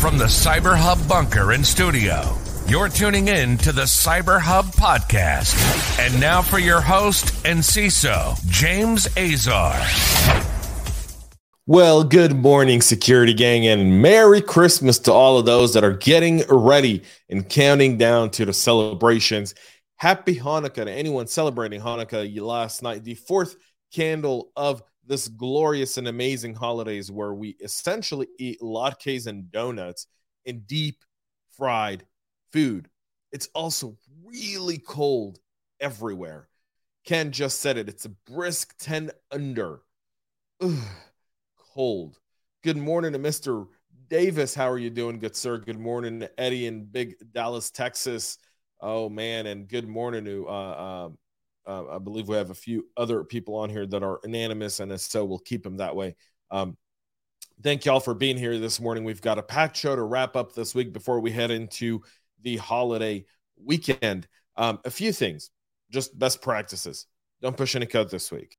From the Cyber Hub bunker and studio, you're tuning in to the Cyber Hub Podcast. And now for your host and CISO, James Azar. Well, good morning, security gang, and Merry Christmas to all of those that are getting ready and counting down to the celebrations. Happy Hanukkah to anyone celebrating Hanukkah last night, the fourth candle of this glorious and amazing holidays where we essentially eat latkes and donuts and deep fried food. It's also really cold everywhere. Ken just said it. It's a brisk 10 under. Ugh, cold. Good morning to Mr. Davis. How are you doing, good sir? Good morning to Eddie in Big Dallas, Texas. Oh, man. And good morning to I believe we have a few other people on here that are anonymous, and so we'll keep them that way. Thank y'all for being here this morning. We've got a packed show to wrap up this week before we head into the holiday weekend. A few things, just best practices. Don't push any code this week.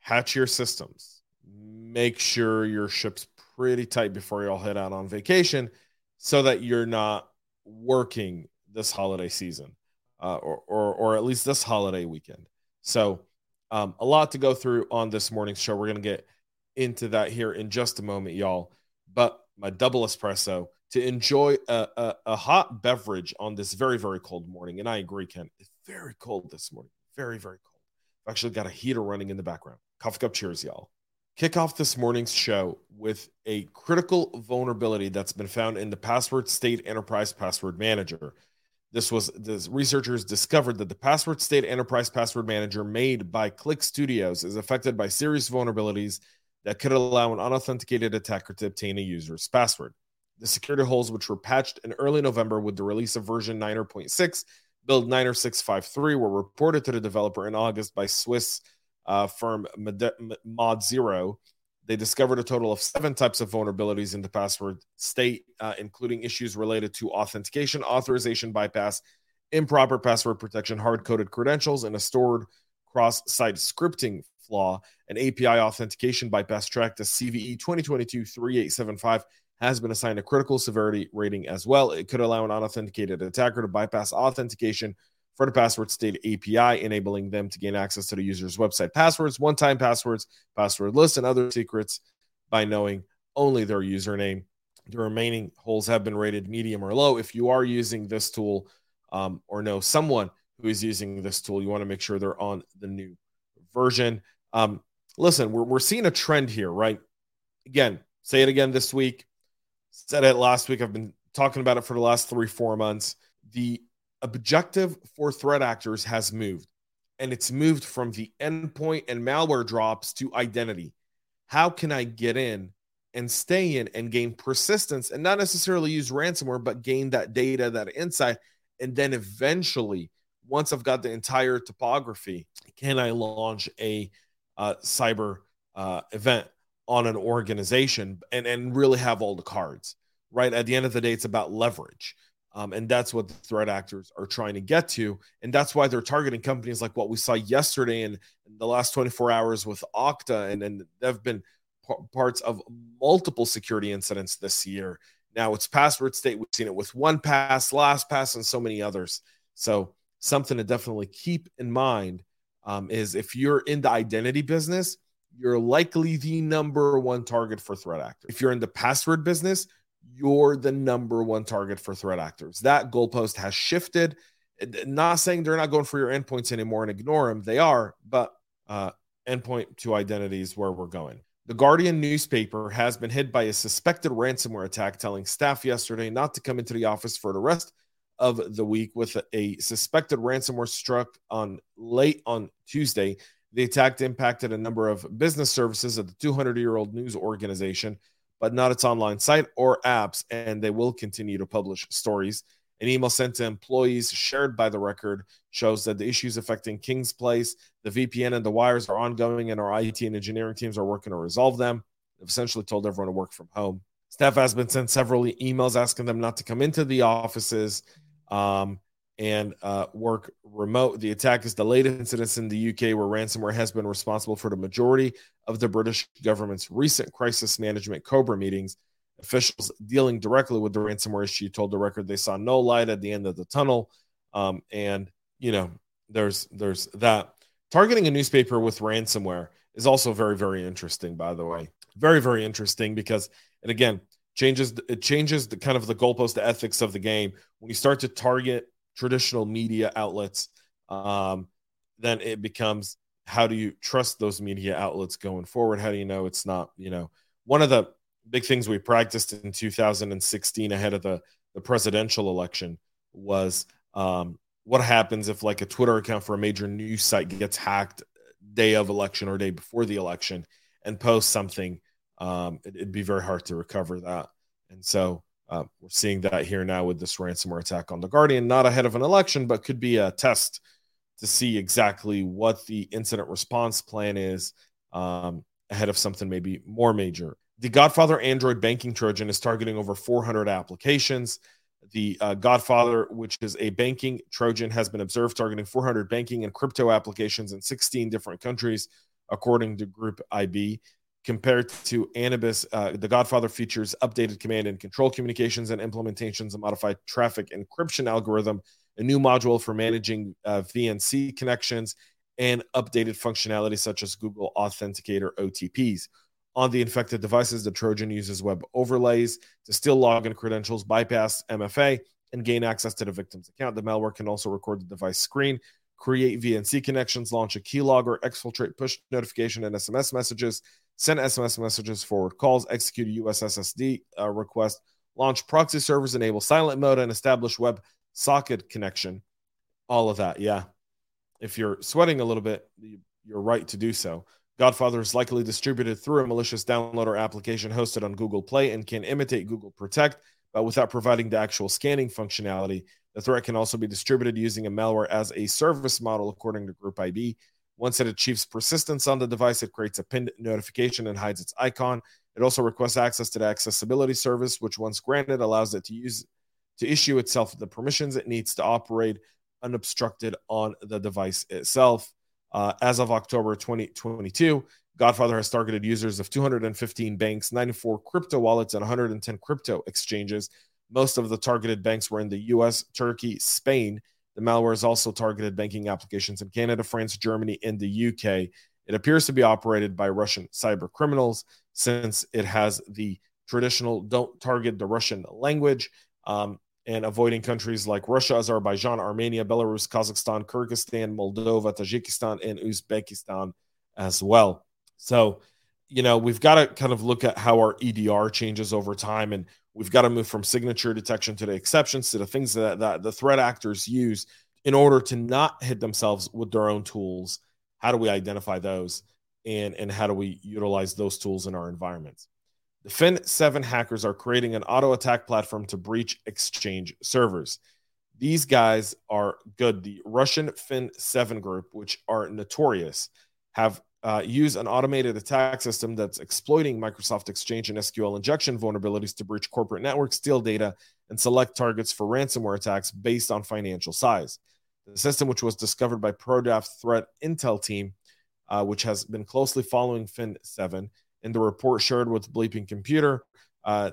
Hatch your systems. Make sure your ship's pretty tight before y'all head out on vacation so that you're not working this holiday season. Or at least this holiday weekend. So a lot to go through on this morning's show. We're going to get into that here in just a moment, y'all. But my double espresso to enjoy a hot beverage on this very, very cold morning. And I agree, Ken. It's very cold this morning. Very, very cold. I've actually got a heater running in the background. Coffee cup cheers, y'all. Kick off this morning's show with a critical vulnerability that's been found in the Passwordstate Enterprise Password Manager. The researchers discovered that the Passwordstate Enterprise Password Manager made by Click Studios is affected by serious vulnerabilities that could allow an unauthenticated attacker to obtain a user's password. The security holes, which were patched in early November with the release of version 9.6, build 9.653, were reported to the developer in August by Swiss firm Mod Zero. They discovered a total of 7 types of vulnerabilities in the Passwordstate, including issues related to authentication, authorization bypass, improper password protection, hard-coded credentials, and a stored cross-site scripting flaw. An API authentication bypass track to CVE-2022-3875 has been assigned a critical severity rating as well. It could allow an unauthenticated attacker to bypass authentication for the Passwordstate API, enabling them to gain access to the user's website passwords, one-time passwords, password lists, and other secrets by knowing only their username. The remaining holes have been rated medium or low. If you are using this tool or know someone who is using this tool, you want to make sure they're on the new version. Listen, we're seeing a trend here, right? Again, say it again this week. Said it last week. I've been talking about it for the last 3-4 months. The objective for threat actors has moved, and it's moved from the endpoint and malware drops to identity. How can I get in and stay in and gain persistence and not necessarily use ransomware, but gain that data, that insight, and then eventually, once I've got the entire topography, can I launch a cyber event on an organization and really have all the cards, right? At the end of the day, it's about leverage. And that's what the threat actors are trying to get to. And that's why they're targeting companies like what we saw yesterday and in the last 24 hours with Okta. And there have been parts of multiple security incidents this year. Now it's Passwordstate. We've seen it with OnePass, LastPass, and so many others. So something to definitely keep in mind is if you're in the identity business, you're likely the number one target for threat actors. If you're in the password business, you're the number one target for threat actors. That goalpost has shifted. Not saying they're not going for your endpoints anymore and ignore them. They are, but endpoint to identity is where we're going. The Guardian newspaper has been hit by a suspected ransomware attack, telling staff yesterday not to come into the office for the rest of the week with a suspected ransomware struck late on Tuesday. The attack impacted a number of business services at the 200-year-old news organization, but not its online site or apps, and they will continue to publish stories. An email sent to employees shared by the record shows that the issues affecting King's Place, the VPN, and the wires are ongoing, and our IT and engineering teams are working to resolve them. They've essentially told everyone to work from home. Staff has been sent several emails asking them not to come into the offices and work remote. The attack is the latest incident in the UK where ransomware has been responsible for the majority of the British government's recent crisis management COBRA meetings. Officials dealing directly with the ransomware issue told the Record they saw no light at the end of the tunnel. And, you know, there's that. Targeting a newspaper with ransomware is also very, very interesting, by the way. Very, very interesting because, and again, it changes the kind of the goalpost, the ethics of the game. When you start to target traditional media outlets, then it becomes, how do you trust those media outlets going forward? How do you know it's not, you know, one of the big things we practiced in 2016 ahead of the presidential election was what happens if like a Twitter account for a major news site gets hacked day of election or day before the election and posts something. It'd be very hard to recover that. And so we're seeing that here now with this ransomware attack on The Guardian, not ahead of an election, but could be a test to see exactly what the incident response plan is ahead of something maybe more major. The Godfather Android banking Trojan is targeting over 400 applications. The Godfather, which is a banking Trojan, has been observed targeting 400 banking and crypto applications in 16 different countries, according to Group IB. Compared to Anubis, the Godfather features updated command and control communications and implementations, a modified traffic encryption algorithm, a new module for managing VNC connections, and updated functionality such as Google Authenticator OTPs. On the infected devices, the Trojan uses web overlays to steal login credentials, bypass MFA, and gain access to the victim's account. The malware can also record the device screen, create VNC connections, launch a keylogger, exfiltrate push notification and SMS messages, send SMS messages, forward calls, execute a US SSD request, launch proxy servers, enable silent mode, and establish web socket connection. All of that, yeah. If you're sweating a little bit, you're right to do so. Godfather is likely distributed through a malicious downloader application hosted on Google Play and can imitate Google Protect, but without providing the actual scanning functionality. The threat can also be distributed using a malware as a service model, according to Group IB. Once it achieves persistence on the device, it creates a pinned notification and hides its icon. It also requests access to the accessibility service, which once granted allows it to issue itself the permissions it needs to operate unobstructed on the device itself. As of October 2022, Godfather has targeted users of 215 banks, 94 crypto wallets, and 110 crypto exchanges. Most of the targeted banks were in the U.S., Turkey, Spain. The malware has also targeted banking applications in Canada, France, Germany, and the U.K. It appears to be operated by Russian cyber criminals since it has the traditional don't target the Russian language and avoiding countries like Russia, Azerbaijan, Armenia, Belarus, Kazakhstan, Kyrgyzstan, Moldova, Tajikistan, and Uzbekistan as well. So, you know, we've got to kind of look at how our EDR changes over time, and we've got to move from signature detection to the exceptions to the things that the threat actors use in order to not hit themselves with their own tools. How do we identify those, and how do we utilize those tools in our environments? The FIN7 hackers are creating an auto attack platform to breach Exchange servers. These guys are good. The Russian FIN7 group, which are notorious, have used an automated attack system that's exploiting Microsoft Exchange and SQL injection vulnerabilities to breach corporate networks, steal data, and select targets for ransomware attacks based on financial size. The system, which was discovered by ProDAF Threat Intel Team, which has been closely following FIN7, in the report shared with Bleeping Computer,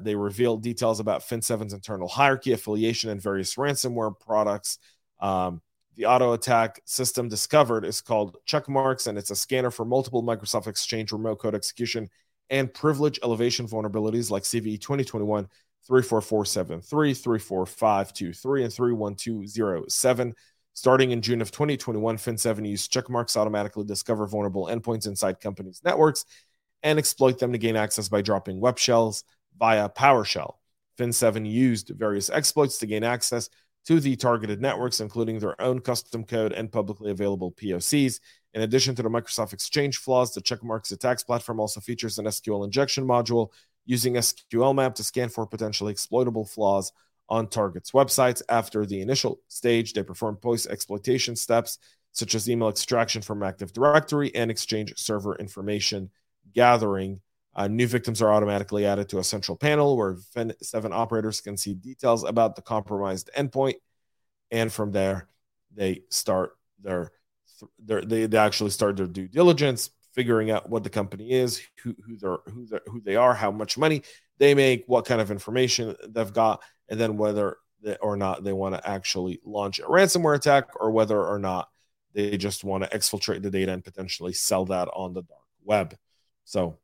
they revealed details about Fin7's internal hierarchy, affiliation, and various ransomware products. The auto attack system discovered is called Checkmarx, and it's a scanner for multiple Microsoft Exchange remote code execution and privilege elevation vulnerabilities like CVE-2021-34473, 34523, and 31207. Starting in June of 2021, Fin7 used Checkmarx to automatically discover vulnerable endpoints inside companies' networks and exploit them to gain access by dropping web shells via PowerShell. Fin7 used various exploits to gain access to the targeted networks, including their own custom code and publicly available POCs. In addition to the Microsoft Exchange flaws, the Checkmarx attacks platform also features an SQL injection module using SQL map to scan for potentially exploitable flaws on targets' websites. After the initial stage, they perform post-exploitation steps, such as email extraction from Active Directory and Exchange Server information gathering. New victims are automatically added to a central panel where FIN7 operators can see details about the compromised endpoint, and from there they start they actually start their due diligence, figuring out what the company is, who they are, how much money, they make, what kind of information they've got, and then whether or not they want to actually launch a ransomware attack, or whether or not they just want to exfiltrate the data and potentially sell that on the dark web. So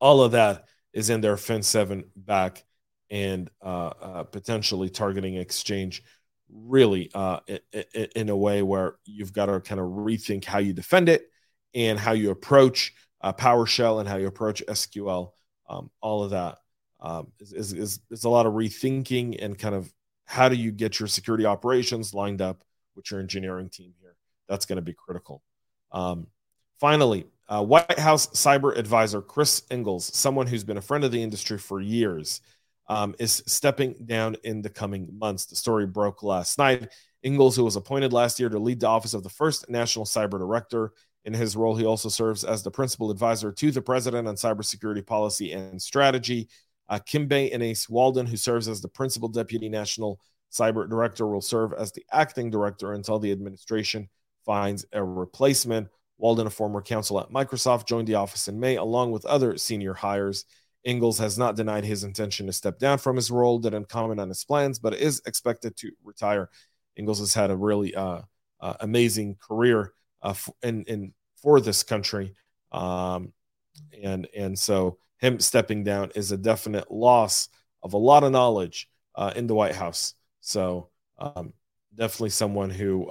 all of that is in their FIN7 back and potentially targeting Exchange really in a way where you've got to kind of rethink how you defend it and how you approach PowerShell and how you approach SQL. All of that is a lot of rethinking and kind of how do you get your security operations lined up with your engineering team here. That's going to be critical. Finally, White House cyber advisor Chris Inglis, someone who's been a friend of the industry for years, is stepping down in the coming months. The story broke last night. Inglis, who was appointed last year to lead the office of the first national cyber director, in his role, he also serves as the principal advisor to the president on cybersecurity policy and strategy. Kimbe and Ace Walden, who serves as the principal deputy national cyber director, will serve as the acting director until the administration finds a replacement. Walden, a former counsel at Microsoft, joined the office in May, along with other senior hires. Inglis has not denied his intention to step down from his role, didn't comment on his plans, but is expected to retire. Inglis has had a really amazing career for this country, and so him stepping down is a definite loss of a lot of knowledge in the White House. So definitely someone who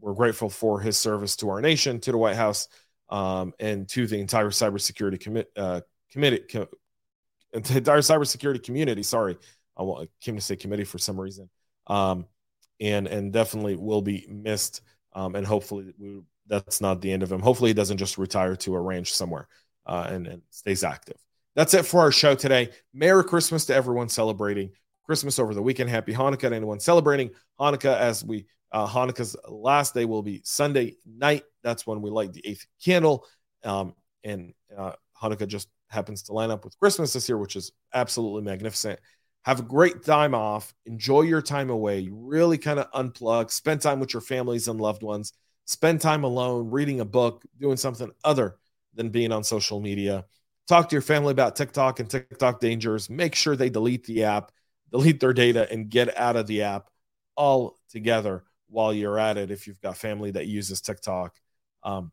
we're grateful for his service to our nation, to the White House, and to the entire cybersecurity community. I came to say committee for some reason, and definitely will be missed. And hopefully that's not the end of him. Hopefully he doesn't just retire to a ranch somewhere and stays active. That's it for our show today. Merry Christmas to everyone celebrating Christmas over the weekend. Happy Hanukkah to anyone celebrating Hanukkah, as we Hanukkah's last day will be Sunday night. That's when we light the eighth candle. And Hanukkah just happens to line up with Christmas this year, which is absolutely magnificent. Have a great time off. Enjoy your time away. Really kind of unplug. Spend time with your families and loved ones. Spend time alone, reading a book, doing something other than being on social media. Talk to your family about TikTok and TikTok dangers. Make sure they delete the app, delete their data, and get out of the app altogether while you're at it if you've got family that uses TikTok. And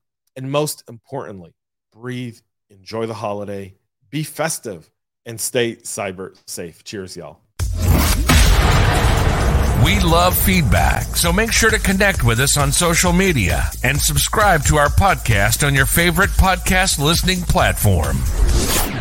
most importantly, breathe, enjoy the holiday, be festive, and stay cyber safe. Cheers, y'all. We love feedback, so make sure to connect with us on social media and subscribe to our podcast on your favorite podcast listening platform.